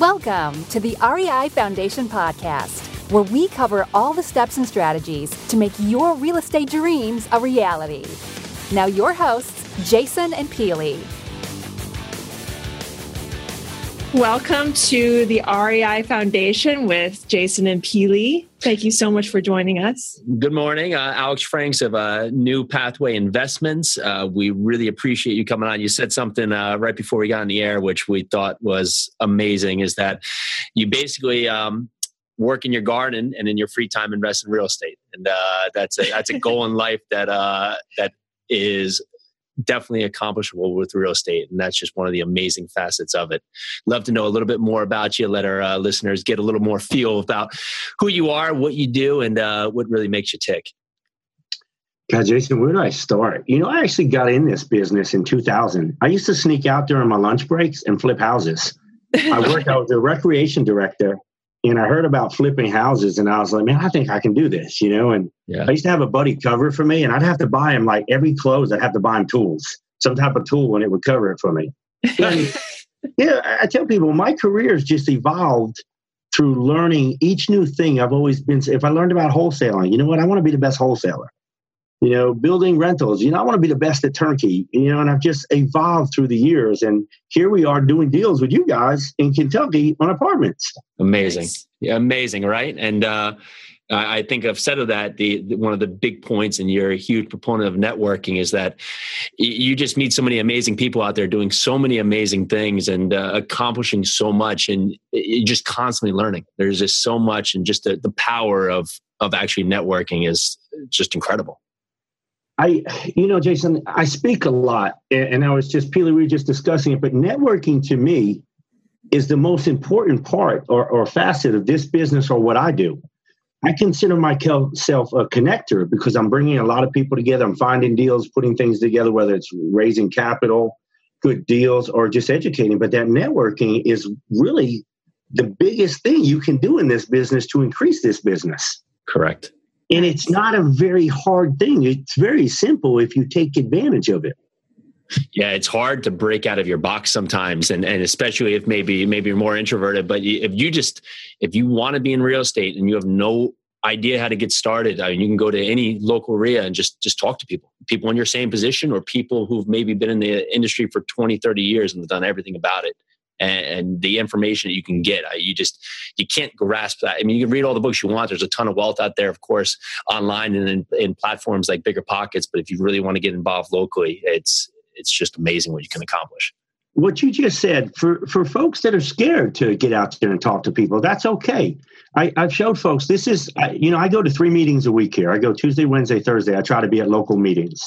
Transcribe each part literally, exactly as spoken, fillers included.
Welcome to the R E I Foundation podcast, where we cover all the steps and strategies to make your real estate dreams a reality. Now your hosts, Jason and Peely. Welcome to the R E I Foundation with Jason and Peely. Thank you so much for joining us. Good morning. Uh, Alex Franks of uh, New Pathway Investments. Uh, we really appreciate you coming on. You said something uh, right before we got on the air, which we thought was amazing, is that you basically um, work in your garden and in your free time invest in real estate. And uh, that's, a, that's a goal in life that uh, that is definitely accomplishable with real estate. And that's just one of the amazing facets of it. Love to know a little bit more about you. Let our uh, listeners get a little more feel about who you are, what you do, and uh, what really makes you tick. God, Jason, where do I start? You know, I actually got in this business in two thousand. I used to sneak out during my lunch breaks and flip houses. I worked, I was a recreation director, and I heard about flipping houses, and I was like, man, I think I can do this, you know? And yeah. I used to have a buddy cover for me, and I'd have to buy him, like every close, I'd have to buy him tools, some type of tool, and it would cover it for me. And, yeah, I tell people, my career has just evolved through learning each new thing. I've always been, if I learned about wholesaling, you know what? I want to be the best wholesaler. You know, building rentals, you know, I want to be the best at turnkey, you know, and I've just evolved through the years. And here we are doing deals with you guys in Kentucky on apartments. Amazing. Nice. Yeah, amazing, right? And uh, I think I've said of that, the, the one of the big points, and you're a huge proponent of networking, is that you just meet so many amazing people out there doing so many amazing things and uh, accomplishing so much, and you're just constantly learning. There's just so much, and just the, the power of, of actually networking is just incredible. I, you know, Jason, I speak a lot, and I was just, Peely, we were just discussing it, but networking to me is the most important part or, or facet of this business or what I do. I consider myself a connector because I'm bringing a lot of people together. I'm finding deals, putting things together, whether it's raising capital, good deals, or just educating. But that networking is really the biggest thing you can do in this business to increase this business. Correct. And it's not a very hard thing. It's very simple if you take advantage of it. Yeah, it's hard to break out of your box sometimes, and, and especially if maybe maybe you're more introverted. But if you just if you want to be in real estate and you have no idea how to get started, I mean, you can go to any local R E I A and just just talk to people, people in your same position, or people who've maybe been in the industry for twenty, thirty years and done everything about it. And the information that you can get, you just, you can't grasp that. I mean, you can read all the books you want. There's a ton of wealth out there, of course, online and in, in platforms like BiggerPockets. But if you really want to get involved locally, it's it's just amazing what you can accomplish. What you just said, for, for folks that are scared to get out there and talk to people, that's okay. I, I've showed folks, this is, I, you know, I go to three meetings a week here. I go Tuesday, Wednesday, Thursday. I try to be at local meetings.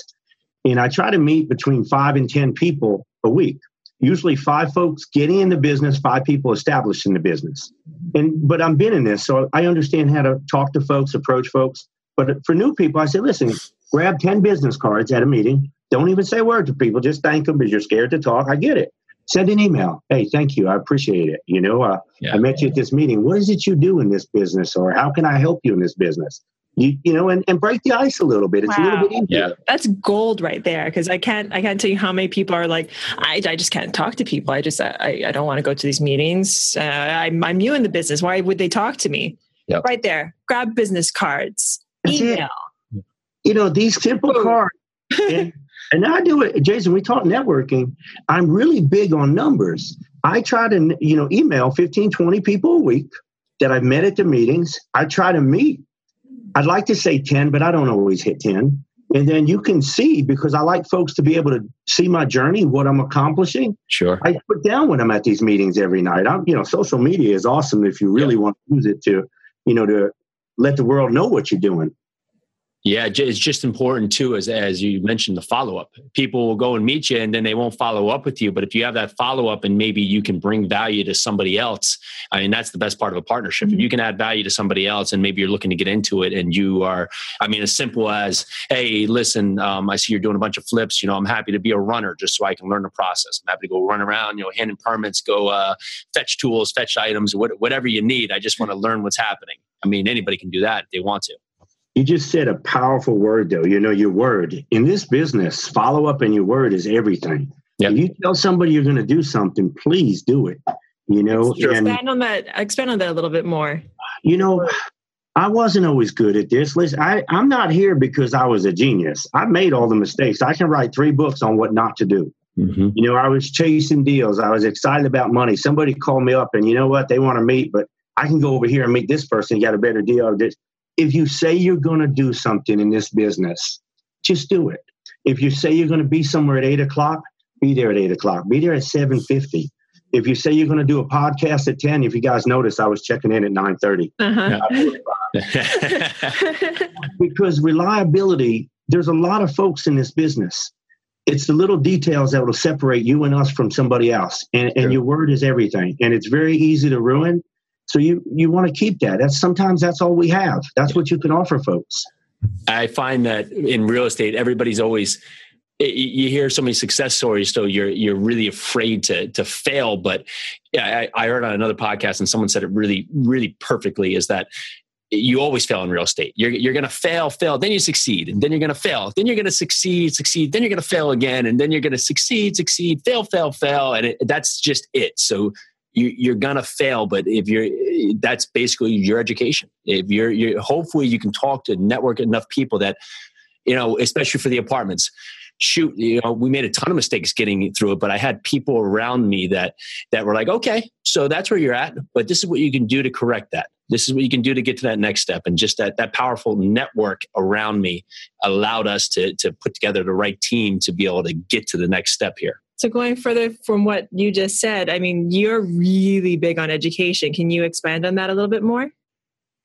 And I try to meet between five and ten people a week. Usually five folks getting in the business, five people established in the business. And but I've been in this, so I understand how to talk to folks, approach folks. But for new people, I say, listen, grab ten business cards at a meeting. Don't even say a word to people. Just thank them because you're scared to talk. I get it. Send an email. Hey, thank you. I appreciate it. You know, uh, yeah. I met you at this meeting. What is it you do in this business? Or how can I help you in this business? You, you know, and, and break the ice a little bit. It's wow. a little bit easier. Yeah. That's gold right there. Because I can't, I can't tell you how many people are like, I, I just can't talk to people. I just, I, I don't want to go to these meetings. Uh, I'm, I'm new in the business. Why would they talk to me? Yep. Right there. Grab business cards. That's email. It. You know, these simple cards. And, and I do it, Jason, we talk networking. I'm really big on numbers. I try to, you know, email fifteen, twenty people a week that I've met at the meetings. I try to meet. I'd like to say ten, but I don't always hit ten. And then you can see, because I like folks to be able to see my journey, what I'm accomplishing. Sure. I put down when I'm at these meetings every night. I'm, you know, social media is awesome if you really yeah. want to use it to, you know, to let the world know what you're doing. Yeah, it's just important too, as as you mentioned, the follow-up. People will go and meet you and then they won't follow up with you. But if you have that follow-up and maybe you can bring value to somebody else, I mean, that's the best part of a partnership. Mm-hmm. If you can add value to somebody else and maybe you're looking to get into it and you are, I mean, as simple as, hey, listen, um, I see you're doing a bunch of flips. You know, I'm happy to be a runner just so I can learn the process. I'm happy to go run around, you know, hand in permits, go uh, fetch tools, fetch items, whatever you need. I just want to learn what's happening. I mean, anybody can do that if they want to. You just said a powerful word, though. You know, your word. In this business, follow up and your word is everything. Yep. If you tell somebody you're going to do something, please do it. you know, and expand on that, expand on that a little bit more. You know, I wasn't always good at this. Listen, I, I'm not here because I was a genius. I made all the mistakes. I can write three books on what not to do. Mm-hmm. You know, I was chasing deals. I was excited about money. Somebody called me up and you know what? They want to meet, but I can go over here and meet this person. You got a better deal. If you say you're going to do something in this business, just do it. If you say you're going to be somewhere at eight o'clock, be there at eight o'clock, be there at seven fifty. If you say you're going to do a podcast at ten, if you guys notice, I was checking in at nine thirty. Uh-huh. Because reliability, there's a lot of folks in this business. It's the little details that will separate you and us from somebody else. And, and sure. your word is everything. And it's very easy to ruin. So you, you want to keep that. That's sometimes that's all we have. That's what you can offer folks. I find that in real estate, everybody's always... You hear so many success stories, so you're you're really afraid to to fail. But yeah, I, I heard on another podcast, and someone said it really, really perfectly: is that you always fail in real estate. You're you're going to fail, fail, then you succeed, and then you're going to fail, then you're going to succeed, succeed, then you're going to fail again, and then you're going to succeed, succeed, fail, fail, fail, and it, that's just it. So you, you're going to fail, but if you're, that's basically your education. If you're, you're hopefully you can talk to network enough people that you know, especially for the apartments. Shoot, you know, we made a ton of mistakes getting through it, but I had people around me that that were like, okay, so that's where you're at, but this is what you can do to correct that. This is what you can do to get to that next step. And just that that powerful network around me allowed us to to put together the right team to be able to get to the next step here. So going further from what you just said, I mean, you're really big on education. Can you expand on that a little bit more?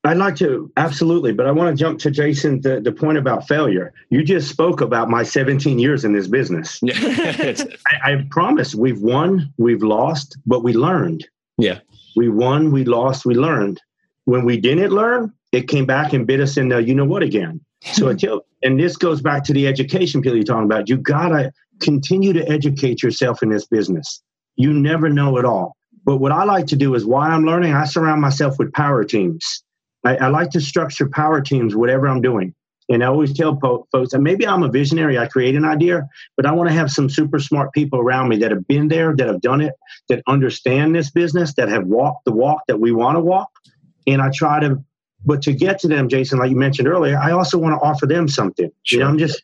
I'd like to, absolutely. But I want to jump to Jason, the, the point about failure. You just spoke about my seventeen years in this business. I, I promise we've won, we've lost, but we learned. Yeah. We won, we lost, we learned. When we didn't learn, it came back and bit us in the you know what again. So until, and this goes back to the education people you're talking about. You got to continue to educate yourself in this business. You never know it all. But what I like to do is while I'm learning, I surround myself with power teams. I, I like to structure power teams, whatever I'm doing. And I always tell po- folks, and maybe I'm a visionary, I create an idea, but I want to have some super smart people around me that have been there, that have done it, that understand this business, that have walked the walk that we want to walk. And I try to, but to get to them, Jason, like you mentioned earlier, I also want to offer them something. Sure. You know, I'm just,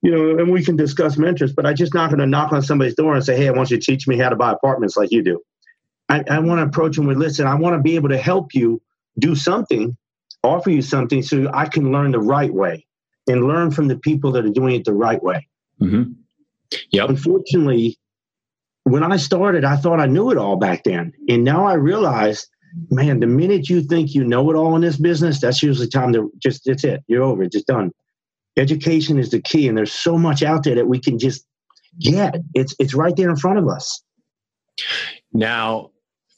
you know, and we can discuss mentors, but I'm just not going to knock on somebody's door and say, hey, I want you to teach me how to buy apartments like you do. I, I want to approach them with, listen, I want to be able to help you do something, offer you something so I can learn the right way and learn from the people that are doing it the right way. Mm-hmm. Yep. Unfortunately, when I started, I thought I knew it all back then. And now I realize, man, the minute you think you know it all in this business, that's usually time to just, that's it. You're over it. Just done. Education is the key. And there's so much out there that we can just get. It's, it's right there in front of us. Now,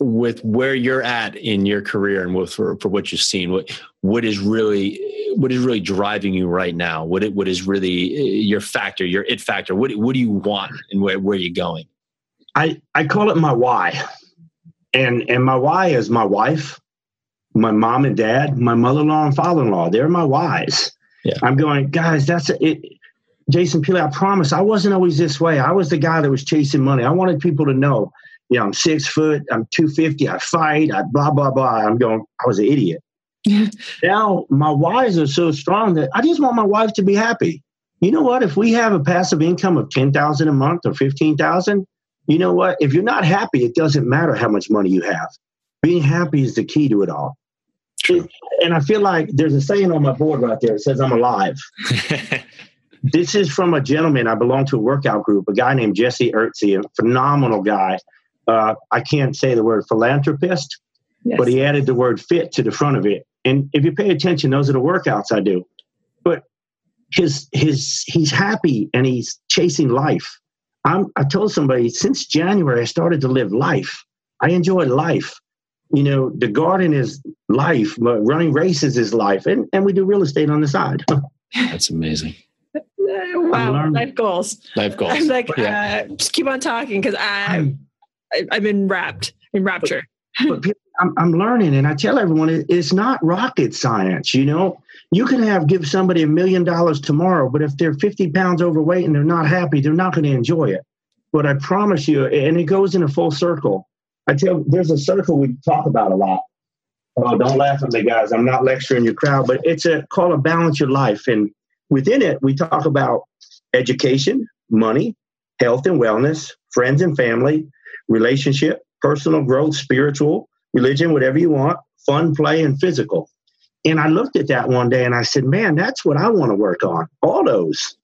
with where you're at in your career and with, for, for what you've seen, what what is really what is really driving you right now? What it, what is really your factor, your it factor? What what do you want, and where where are you going? I, I call it my why, and and my why is my wife, my mom and dad, my mother-in-law and father-in-law. They're my whys. Yeah. I'm going, guys. That's a, it. Jason Peeler, I promise, I wasn't always this way. I was the guy that was chasing money. I wanted people to know. You know, I'm six foot, I'm two fifty, I fight, I blah, blah, blah. I'm going, I was an idiot. Now, my whys are so strong that I just want my wife to be happy. You know what? If we have a passive income of ten thousand dollars a month or fifteen thousand dollars, you know what? If you're not happy, it doesn't matter how much money you have. Being happy is the key to it all. True. And I feel like there's a saying on my board right there that says I'm alive. This is from a gentleman. I belong to a workout group, a guy named Jesse Ertze, a phenomenal guy. Uh, I can't say the word philanthropist, yes. But he added the word fit to the front of it. And if you pay attention, those are the workouts I do. But his his he's happy and he's chasing life. I'm, I told somebody, since January, I started to live life. I enjoy life. You know, the garden is life. But running races is life. And, and we do real estate on the side. That's amazing. Wow, life goals. Life goals. I'm like, yeah. uh, just keep on talking because I'm... I'm enwrapped, enraptured. But, but I'm, I'm learning, and I tell everyone it, it's not rocket science. You know, you can have give somebody a million dollars tomorrow, but if they're fifty pounds overweight and they're not happy, they're not going to enjoy it. But I promise you, and it goes in a full circle. I tell, there's a circle we talk about a lot. Oh, don't laugh at me, guys. I'm not lecturing your crowd, but it's a call to balance your life. And within it, we talk about education, money, health and wellness, friends and family, relationship, personal growth, spiritual, religion, whatever you want, fun, play, and physical. And I looked at that one day and I said, man, that's what I want to work on. All those.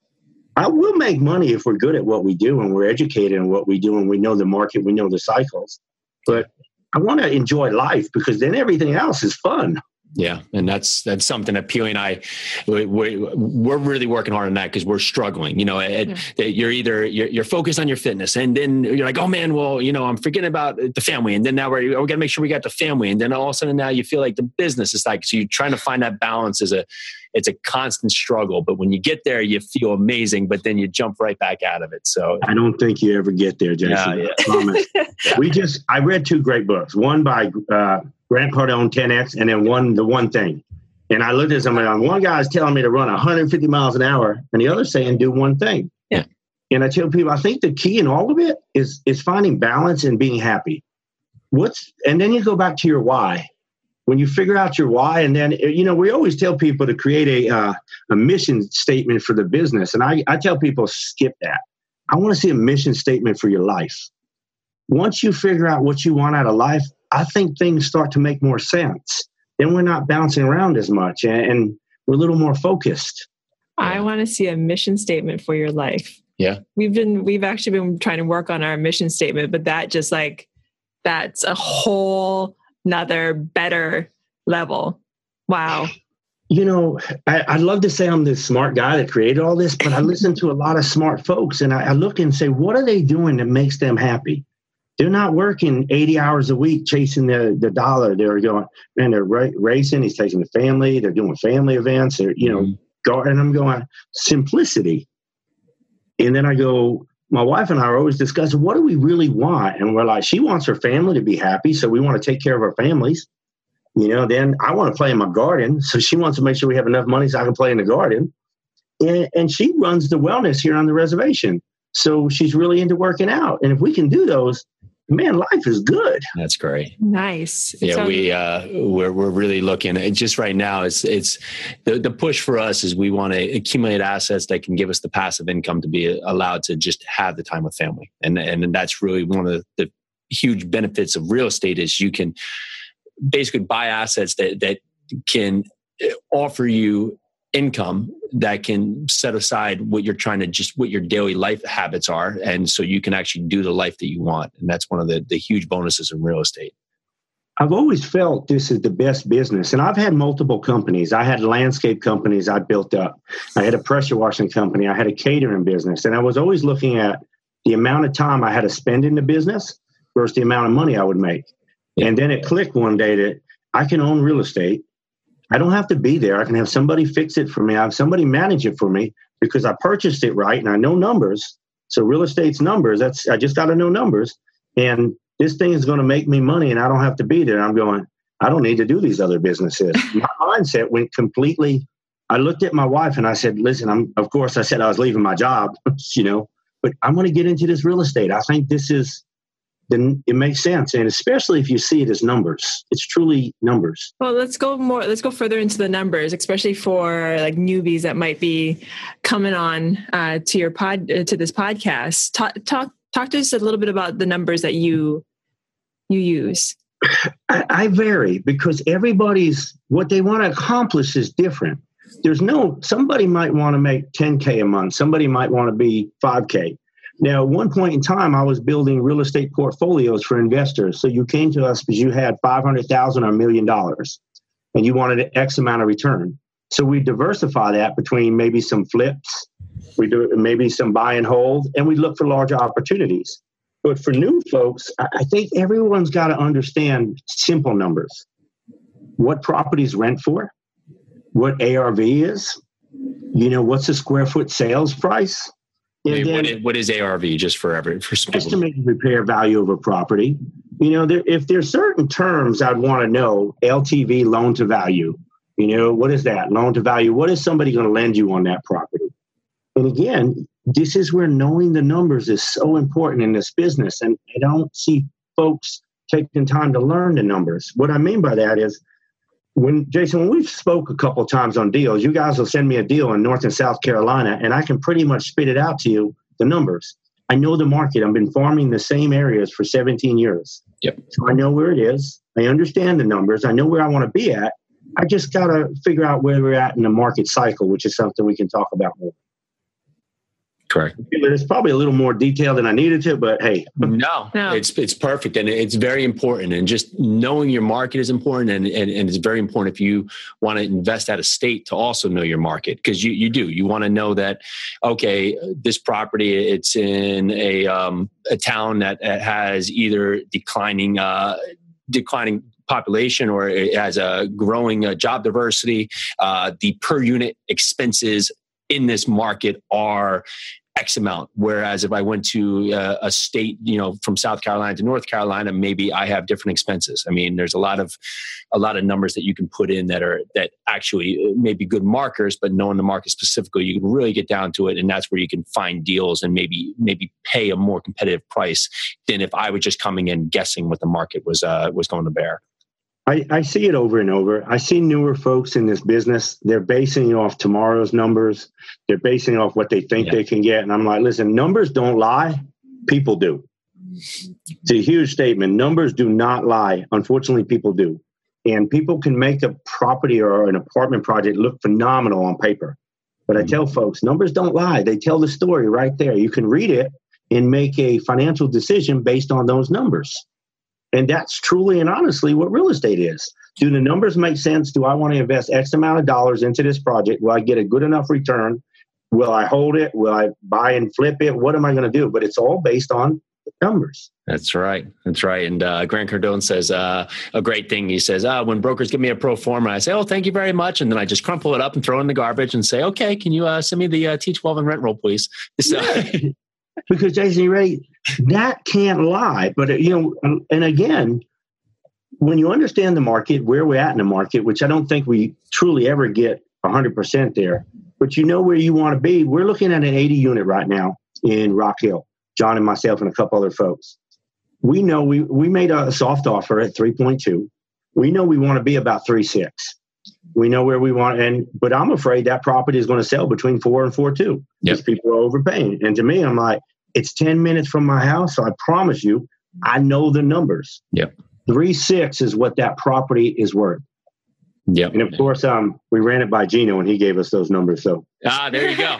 I will make money if we're good at what we do and we're educated in what we do and we know the market, we know the cycles. But I want to enjoy life because then everything else is fun. Yeah. And that's, that's something that Peely and I, we, we, we're really working hard on that because we're struggling, you know, it, yeah. it, you're either, you're, you're focused on your fitness and then you're like, oh man, well, you know, I'm forgetting about the family. And then now we're, we're going to make sure we got the family. And then all of a sudden now you feel like the business is like, so you're trying to find that balance is a, it's a constant struggle, but when you get there, you feel amazing, but then you jump right back out of it. So I don't think you ever get there, Jesse. No, yeah. I promise. yeah. We just, I read two great books, one by, uh, Grant Cardone, ten X, and then one, the one thing. And I looked at somebody, and one guy's telling me to run one hundred fifty miles an hour, and the other's saying do one thing. Yeah. And I tell people, I think the key in all of it is is finding balance and being happy. What's and then you go back to your why. When you figure out your why, and then, you know, we always tell people to create a uh, a mission statement for the business. And I, I tell people, skip that. I want to see a mission statement for your life. Once you figure out what you want out of life, I think things start to make more sense. Then we're not bouncing around as much and we're a little more focused. I want to see a mission statement for your life. Yeah. We've been, we've actually been trying to work on our mission statement, but that just like, that's a whole nother better level. Wow. You know, I, I'd love to say I'm the smart guy that created all this, but I listen to a lot of smart folks and I, I look and say, what are they doing that makes them happy? They're not working eighty hours a week chasing the, the dollar. They're going, man, they're ra- racing. He's taking the family. They're doing family events. They're, you know, mm-hmm. go, and I'm going, simplicity. And then I go, my wife and I are always discussing, what do we really want? And we're like, she wants her family to be happy. So we want to take care of our families. You know, then I want to play in my garden. So she wants to make sure we have enough money so I can play in the garden. And, and she runs the wellness here on the reservation. So she's really into working out. And if we can do those, man, life is good. That's great. Nice. Yeah. So- we, uh, we're, we're really looking at just right now. It's, it's the, the push for us is we want to accumulate assets that can give us the passive income to be allowed to just have the time with family. And, and that's really one of the huge benefits of real estate is you can basically buy assets that, that can offer you income that can set aside what you're trying to just what your daily life habits are. And so you can actually do the life that you want. And that's one of the, the huge bonuses in real estate. I've always felt this is the best business. And I've had multiple companies. I had landscape companies I built up. I had a pressure washing company. I had a catering business. And I was always looking at the amount of time I had to spend in the business versus the amount of money I would make. Yeah. And then it clicked one day that I can own real estate. I don't have to be there. I can have somebody fix it for me. I have somebody manage it for me because I purchased it right and I know numbers. So real estate's numbers, that's I just got to know numbers. And this thing is going to make me money and I don't have to be there. I'm going, I don't need to do these other businesses. My mindset went completely. I looked at my wife and I said, listen, I'm, of course, I said I was leaving my job, you know, but I'm going to get into this real estate. I think this is, then it makes sense. And especially if you see it as numbers, it's truly numbers. Well, let's go more, let's go further into the numbers, especially for like newbies that might be coming on uh, to your pod, uh, to this podcast. Talk, talk, talk to us a little bit about the numbers that you, you use. I, I vary because everybody's, what they want to accomplish is different. There's no, somebody might want to make ten K a month. Somebody might want to be five K. Now, at one point in time, I was building real estate portfolios for investors. So you came to us because you had five hundred thousand dollars or a million dollars and you wanted an X amount of return. So we diversify that between maybe some flips, we do maybe some buy and hold, and we look for larger opportunities. But for new folks, I think everyone's got to understand simple numbers. What properties rent for, what A R V is, you know, what's the square foot sales price? Wait, what, is, what is A R V just for every for estimated repair value of a property? You know, there, if there's certain terms I'd want to know, L T V, loan to value. You know, what is that loan to value? What is somebody going to lend you on that property? And again, this is where knowing the numbers is so important in this business. And I don't see folks taking time to learn the numbers. What I mean by that is, when Jason, when we've spoke a couple of times on deals, you guys will send me a deal in North and South Carolina, and I can pretty much spit it out to you, the numbers. I know the market. I've been farming the same areas for seventeen years. Yep. So I know where it is. I understand the numbers. I know where I want to be at. I just got to figure out where we're at in the market cycle, which is something we can talk about more. Correct. It's probably a little more detailed than I needed to, but hey. No, no. it's it's perfect. And it's very important. And just knowing your market is important. And, and, and it's very important if you want to invest out of state to also know your market, because you, you do. You want to know that, okay, this property, it's in a um, a town that has either declining uh, declining population, or it has a growing uh, job diversity. Uh, the per unit expenses in this market are X amount. Whereas if I went to uh, a state, you know, from South Carolina to North Carolina, maybe I have different expenses. I mean, there's a lot of, a lot of numbers that you can put in that are, that actually may be good markers, but knowing the market specifically, you can really get down to it. And that's where you can find deals and maybe, maybe pay a more competitive price than if I was just coming in guessing what the market was, uh, was going to bear. I, I see it over and over. I see newer folks in this business. They're basing off tomorrow's numbers. They're basing off what they think yeah. they can get. And I'm like, listen, numbers don't lie. People do. It's a huge statement. Numbers do not lie. Unfortunately, people do. And people can make a property or an apartment project look phenomenal on paper. But I tell folks, numbers don't lie. They tell the story right there. You can read it and make a financial decision based on those numbers. And that's truly and honestly what real estate is. Do the numbers make sense? Do I want to invest X amount of dollars into this project? Will I get a good enough return? Will I hold it? Will I buy and flip it? What am I going to do? But it's all based on numbers. That's right. That's right. And uh, Grant Cardone says uh, a great thing. He says, oh, when brokers give me a pro forma, I say, oh, thank you very much. And then I just crumple it up and throw it in the garbage and say, okay, can you uh, send me the uh, T twelve and rent roll, please? So- yeah. Because Jason, you're right. That can't lie. But, you know, and again, when you understand the market, where we're at in the market, which I don't think we truly ever get one hundred percent there, but you know where you want to be. We're looking at an eighty unit right now in Rock Hill, John and myself and a couple other folks. We know we, we made a soft offer at three point two. We know we want to be about three point six. We know where we want, and but I'm afraid that property is going to sell between four and four two. Because yep. people are overpaying. And to me, I'm like, it's ten minutes from my house. So I promise you, I know the numbers. Yep. Three six is what that property is worth. Yep. And of course, um, we ran it by Gino, and he gave us those numbers. So ah, there you go. uh,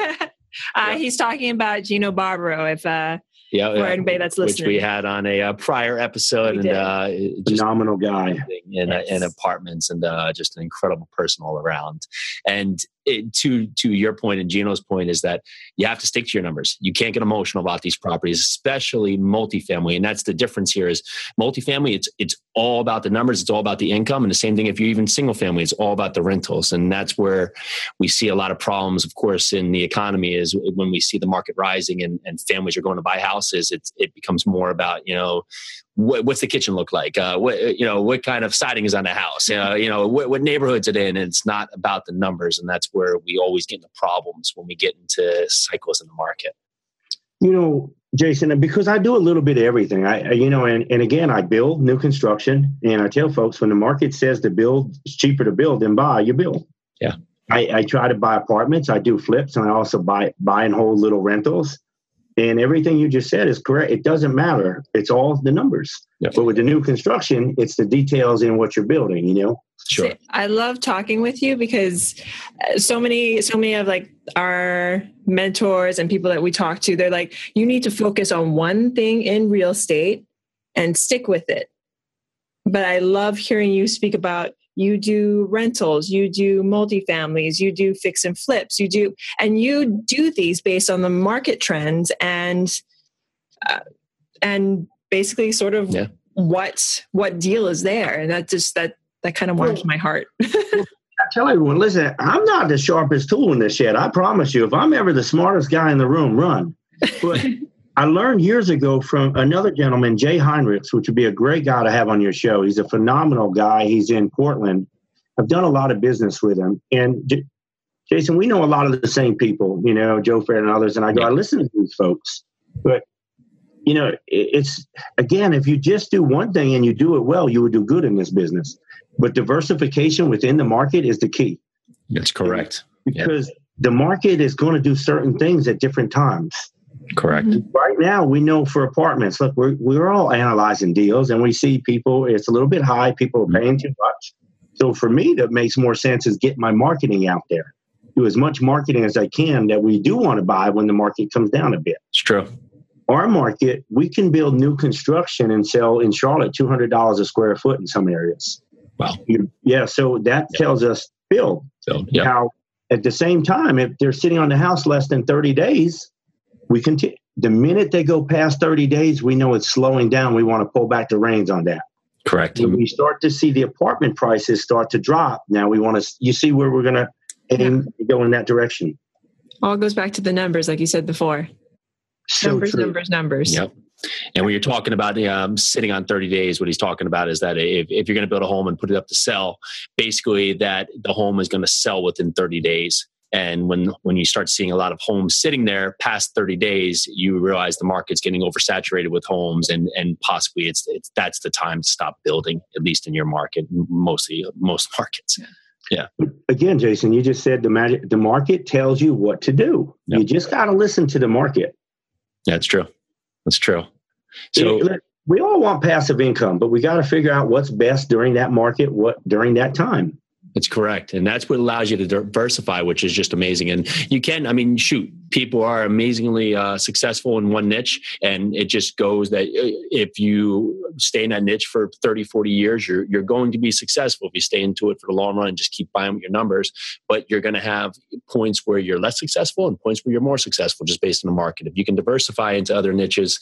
yep. He's talking about Gino Barbaro. If uh, yeah, for anybody that's listening, which we had on a uh, prior episode, and uh, just phenomenal guy in, yes. uh, in apartments, and uh, just an incredible person all around. And it, to to your point and Gino's point is that you have to stick to your numbers. You can't get emotional about these properties, especially multifamily. And that's the difference here is multifamily. It's it's all about the numbers. It's all about the income. And the same thing if you're even single family, it's all about the rentals. And that's where we see a lot of problems, of course, in the economy is when we see the market rising and, and families are going to buy houses. It's it becomes more about, you know, What, what's the kitchen look like? Uh, what, you know, what kind of siding is on the house? Uh, you know, what, what neighborhood's it in? And it's not about the numbers. And that's where we always get into problems when we get into cycles in the market. You know, Jason, because I do a little bit of everything, I, you know, and, and again, I build new construction, and I tell folks when the market says to build, it's cheaper to build than buy, you build. Yeah. I, I try to buy apartments. I do flips, and I also buy, buy and hold little rentals. And everything you just said is correct. It doesn't matter. It's all the numbers. Yep. But with the new construction, it's the details in what you're building, you know? Sure. See, I love talking with you because so many, so many of like our mentors and people that we talk to, they're like, you need to focus on one thing in real estate and stick with it. But I love hearing you speak about you do rentals, you do multifamilies, you do fix and flips, you do, and you do these based on the market trends and, uh, and basically sort of yeah. what, what deal is there. And that just, that, that kind of warms well, my heart. I tell everyone, listen, I'm not the sharpest tool in this shed. I promise you, if I'm ever the smartest guy in the room, run. But I learned years ago from another gentleman, Jay Heinrichs, which would be a great guy to have on your show. He's a phenomenal guy. He's in Portland. I've done a lot of business with him. And J- Jason, we know a lot of the same people, you know, Joe Fair and others. And I go, I listen to these folks. But you know, it's, again, if you just do one thing and you do it well, you will do good in this business. But diversification within the market is the key. That's correct. Because yep. the market is going to do certain things at different times. Correct. Right now, we know for apartments, look, we're, we're all analyzing deals and we see people, it's a little bit high, people are paying too much. So for me, that makes more sense is get my marketing out there. Do as much marketing as I can that we do want to buy when the market comes down a bit. It's true. Our market, we can build new construction and sell in Charlotte two hundred dollars a square foot in some areas. Wow. Yeah, so that yep. tells us build. So, yep. Now, at the same time, if they're sitting on the house less than thirty days, we continue. The minute they go past thirty days, we know it's slowing down. We want to pull back the reins on that. Correct. When we start to see the apartment prices start to drop, now we want to, you see where we're going to aim, go in that direction. All goes back to the numbers, like you said before. So numbers, true. numbers, numbers. Yep. And when you're talking about um, sitting on thirty days, what he's talking about is that if, if you're going to build a home and put it up to sell, basically that the home is going to sell within thirty days. And when, when you start seeing a lot of homes sitting there past thirty days, you realize the market's getting oversaturated with homes, and, and possibly it's, it's that's the time to stop building, at least in your market, mostly most markets. Yeah. Again, Jason, you just said the magic, the market tells you what to do. Yep. You just got to listen to the market. That's true. That's true. So it, we all want passive income, but we got to figure out what's best during that market, what during that time. That's correct. And that's what allows you to diversify, which is just amazing. And you can, I mean, shoot, people are amazingly uh, successful in one niche. And it just goes that if you stay in that niche for thirty, forty years, you're, you're going to be successful. If you stay into it for the long run and just keep buying with your numbers, but you're going to have points where you're less successful and points where you're more successful just based on the market. If you can diversify into other niches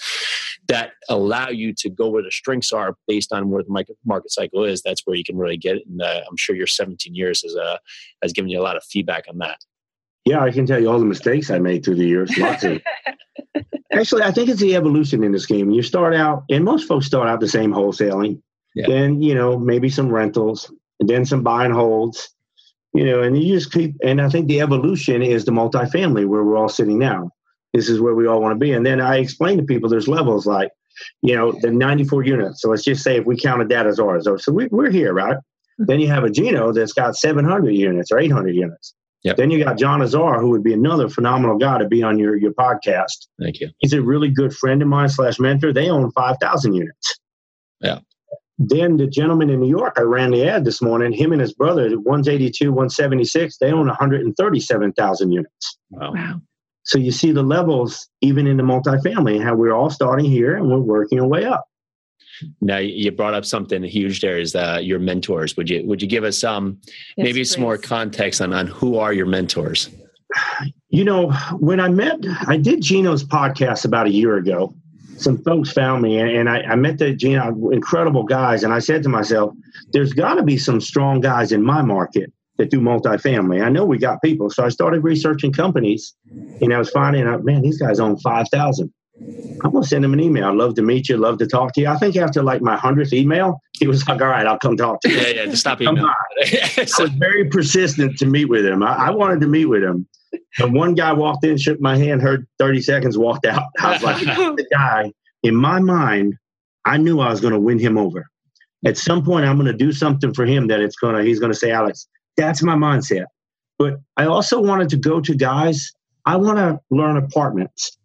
that allow you to go where the strengths are based on where the market cycle is, that's where you can really get it. And uh, I'm sure you're seventeen years has, uh, has given you a lot of feedback on that. Yeah, I can tell you all the mistakes I made through the years. Lots of. Actually, I think it's the evolution in this game. You start out, and most folks start out the same wholesaling, yeah. then, you know, maybe some rentals, and then some buy and holds, you know, and you just keep, and I think the evolution is the multifamily where we're all sitting now. This is where we all want to be. And then I explain to people there's levels like, you know, the ninety-four units. So let's just say if we counted that as ours. So we, we're here, right? Then you have a Gino that's got seven hundred units or eight hundred units. Yep. Then you got John Azar, who would be another phenomenal guy to be on your, your podcast. Thank you. He's a really good friend of mine slash mentor. They own five thousand units. Yeah. Then the gentleman in New York, I ran the ad this morning, him and his brother, one's eighty-two, one's seventy-six, they own one hundred thirty-seven thousand units. Wow. wow. So you see the levels, even in the multifamily, how we're all starting here and we're working our way up. Now you brought up something huge. There is uh, your mentors. Would you would you give us um, yes, maybe please. some more context on, on who are your mentors? You know, when I met, I did Gino's podcast about a year ago. Some folks found me, and, and I, I met the Gino, incredible guys. And I said to myself, "There's got to be some strong guys in my market that do multifamily. I know we got people." So I started researching companies, and I was finding out, man, these guys own five thousand. I'm going to send him an email. I'd love to meet you. Love to talk to you. I think after like my hundredth email, he was like, all right, I'll come talk to you. Yeah, yeah, just stop emailing. I was very persistent to meet with him. I, I wanted to meet with him. And one guy walked in, shook my hand, heard thirty seconds, walked out. I was like, the guy, in my mind, I knew I was going to win him over. At some point, I'm going to do something for him that it's going to, he's going to say, Alex, that's my mindset. But I also wanted to go to guys, I want to learn apartments.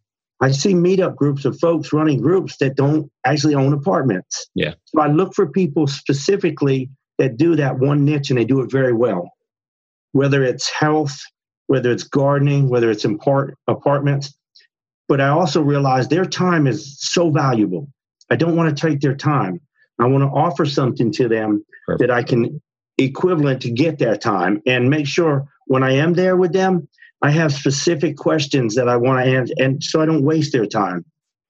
I see meetup groups of folks running groups that don't actually own apartments. Yeah. So I look for people specifically that do that one niche and they do it very well. Whether it's health, whether it's gardening, whether it's import apartments. But I also realize their time is so valuable. I don't want to take their time. I want to offer something to them Perfect. that I can equivalent to get their time and make sure when I am there with them, I have specific questions that I want to answer, and so I don't waste their time.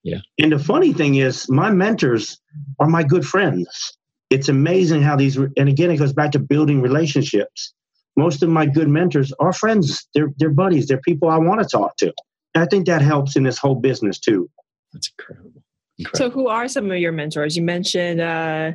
Yeah. And the funny thing is, my mentors are my good friends. It's amazing how these, re- and again, it goes back to building relationships. Most of my good mentors are friends. They're, they're buddies. They're people I want to talk to. And I think that helps in this whole business too. That's incredible. incredible. So who are some of your mentors? You mentioned uh,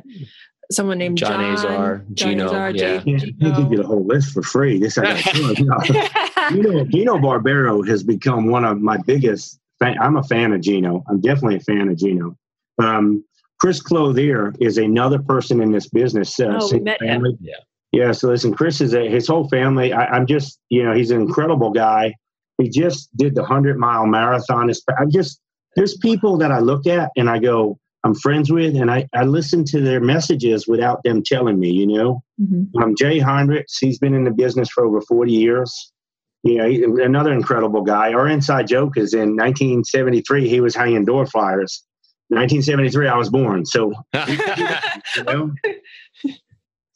someone named John. John Azar, Gino. John Azar, yeah. Jay, Gino. You can get a whole list for free. This I got. Gino, Gino Barbaro has become one of my biggest I'm a fan of Gino. I'm definitely a fan of Gino. Um, Chris Clothier is another person in this business. Uh, oh, we met family. him. Yeah. Yeah. So listen, Chris is a, his whole family. I, I'm just, you know, he's an incredible guy. He just did the hundred mile marathon. I'm just, there's people that I look at and I go, I'm friends with, and I, I listen to their messages without them telling me, you know. Mm-hmm. um, Jay Heinrichs, he's been in the business for over forty years. You know, he, another incredible guy. Our inside joke is in nineteen seventy-three, he was hanging door flyers. nineteen seventy-three, I was born. So, you know,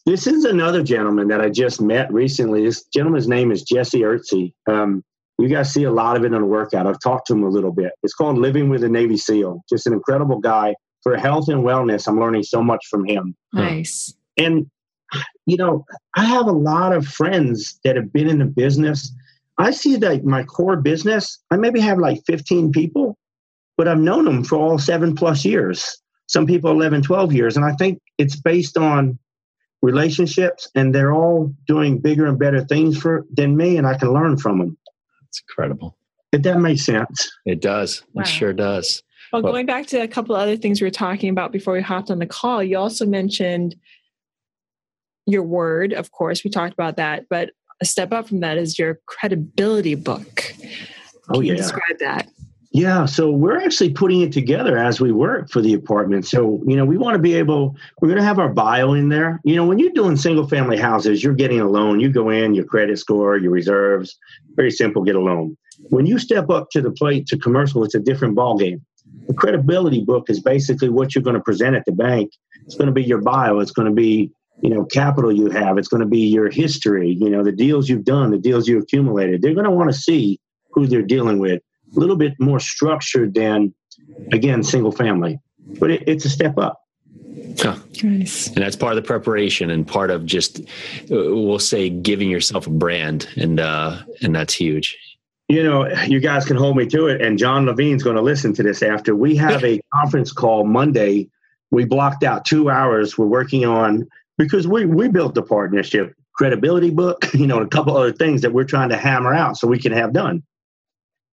this is another gentleman that I just met recently. This gentleman's name is Jesse Ertze. Um, You guys see a lot of it in the workout. I've talked to him a little bit. It's called Living with a Navy SEAL. Just an incredible guy for health and wellness. I'm learning so much from him. Nice. And, you know, I have a lot of friends that have been in the business. I see that my core business, I maybe have like fifteen people, but I've known them for all seven plus years. Some people eleven, twelve years. And I think it's based on relationships, and they're all doing bigger and better things for than me, and I can learn from them. It's incredible. If that makes sense. It does. Wow. It sure does. Well, well, going back to a couple of other things we were talking about before we hopped on the call, you also mentioned your word, of course. We talked about that. But a step up from that is your credibility book. Can oh, yeah. you describe that? Yeah. So we're actually putting it together as we work for the apartment. So, you know, we want to be able, we're going to have our bio in there. You know, when you're doing single family houses, you're getting a loan. You go in, your credit score, your reserves, very simple, get a loan. When you step up to the plate to commercial, it's a different ballgame. The credibility book is basically what you're going to present at the bank. It's going to be your bio. It's going to be, you know, capital you have. It's going to be your history, you know, the deals you've done, the deals you've accumulated. They're going to want to see who they're dealing with. A little bit more structured than, again, single family, but it, it's a step up. Huh. Nice. And that's part of the preparation and part of just, we'll say, giving yourself a brand, and uh, and that's huge. You know, you guys can hold me to it, and John Levine's going to listen to this after. We have a conference call Monday. We blocked out two hours. We're working on, because we, we built the partnership, credibility book, you know, a couple other things that we're trying to hammer out so we can have done.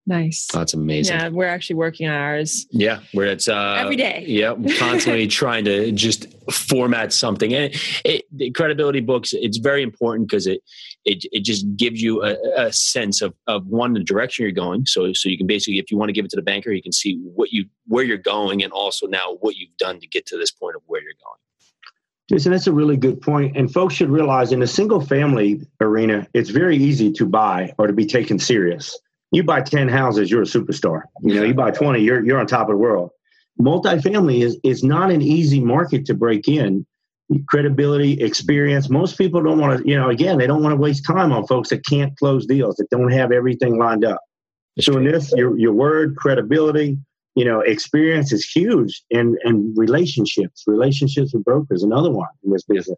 Nice. Oh, that's amazing. Yeah, we're actually working on ours. Yeah, where it's uh, every day. Yeah, constantly trying to just format something. And it, it, the credibility books, it's very important because it, it it just gives you a, a sense of of one, the direction you're going. So so you can basically, if you want to give it to the banker, you can see what you where you're going, and also now what you've done to get to this point of where you're going. Jason, that's a really good point. And folks should realize in a single family arena, it's very easy to buy or to be taken serious. You buy ten houses, you're a superstar. You know, you buy twenty, you're you're on top of the world. Multifamily is, is not an easy market to break in. Credibility, experience. Most people don't want to, you know, again, they don't want to waste time on folks that can't close deals, that don't have everything lined up. So in this, your your word, credibility, you know, experience is huge, and and relationships. Relationships with brokers, another one in this business.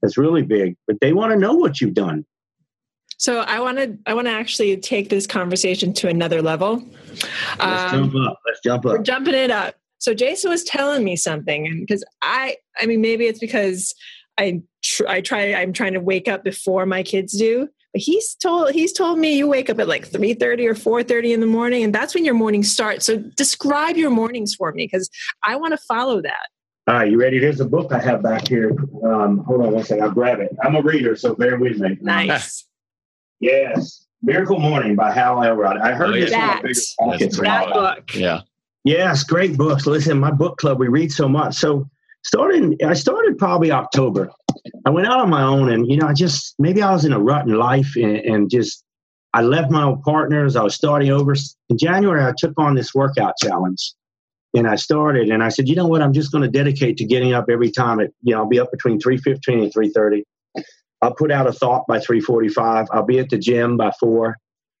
That's really big. But they want to know what you've done. So I want to I want to actually take this conversation to another level. Let's um, jump up. Let's jump up. We're jumping it up. So Jason was telling me something, because I I mean maybe it's because I tr- I try I'm trying to wake up before my kids do. But he's told he's told me you wake up at like three thirty or four thirty in the morning, and that's when your morning starts. So describe your mornings for me, because I want to follow that. All right, you ready? There's a book I have back here. Um, hold on one second. I'll grab it. I'm a reader, so bear with me. Nice. Yes. Miracle Morning by Hal Elrod. I heard oh, this that, on the BiggerPockets. That book. Yeah. Yes. Great books. Listen, my book club, we read so much. So starting, I started probably October. I went out on my own, and, you know, I just, maybe I was in a rut in life, and, and just, I left my old partners. I was starting over. In January, I took on this workout challenge, and I started, and I said, you know what, I'm just going to dedicate to getting up every time at, you know, I'll be up between three fifteen and three thirty. I'll put out a thought by three forty-five. I'll be at the gym by four.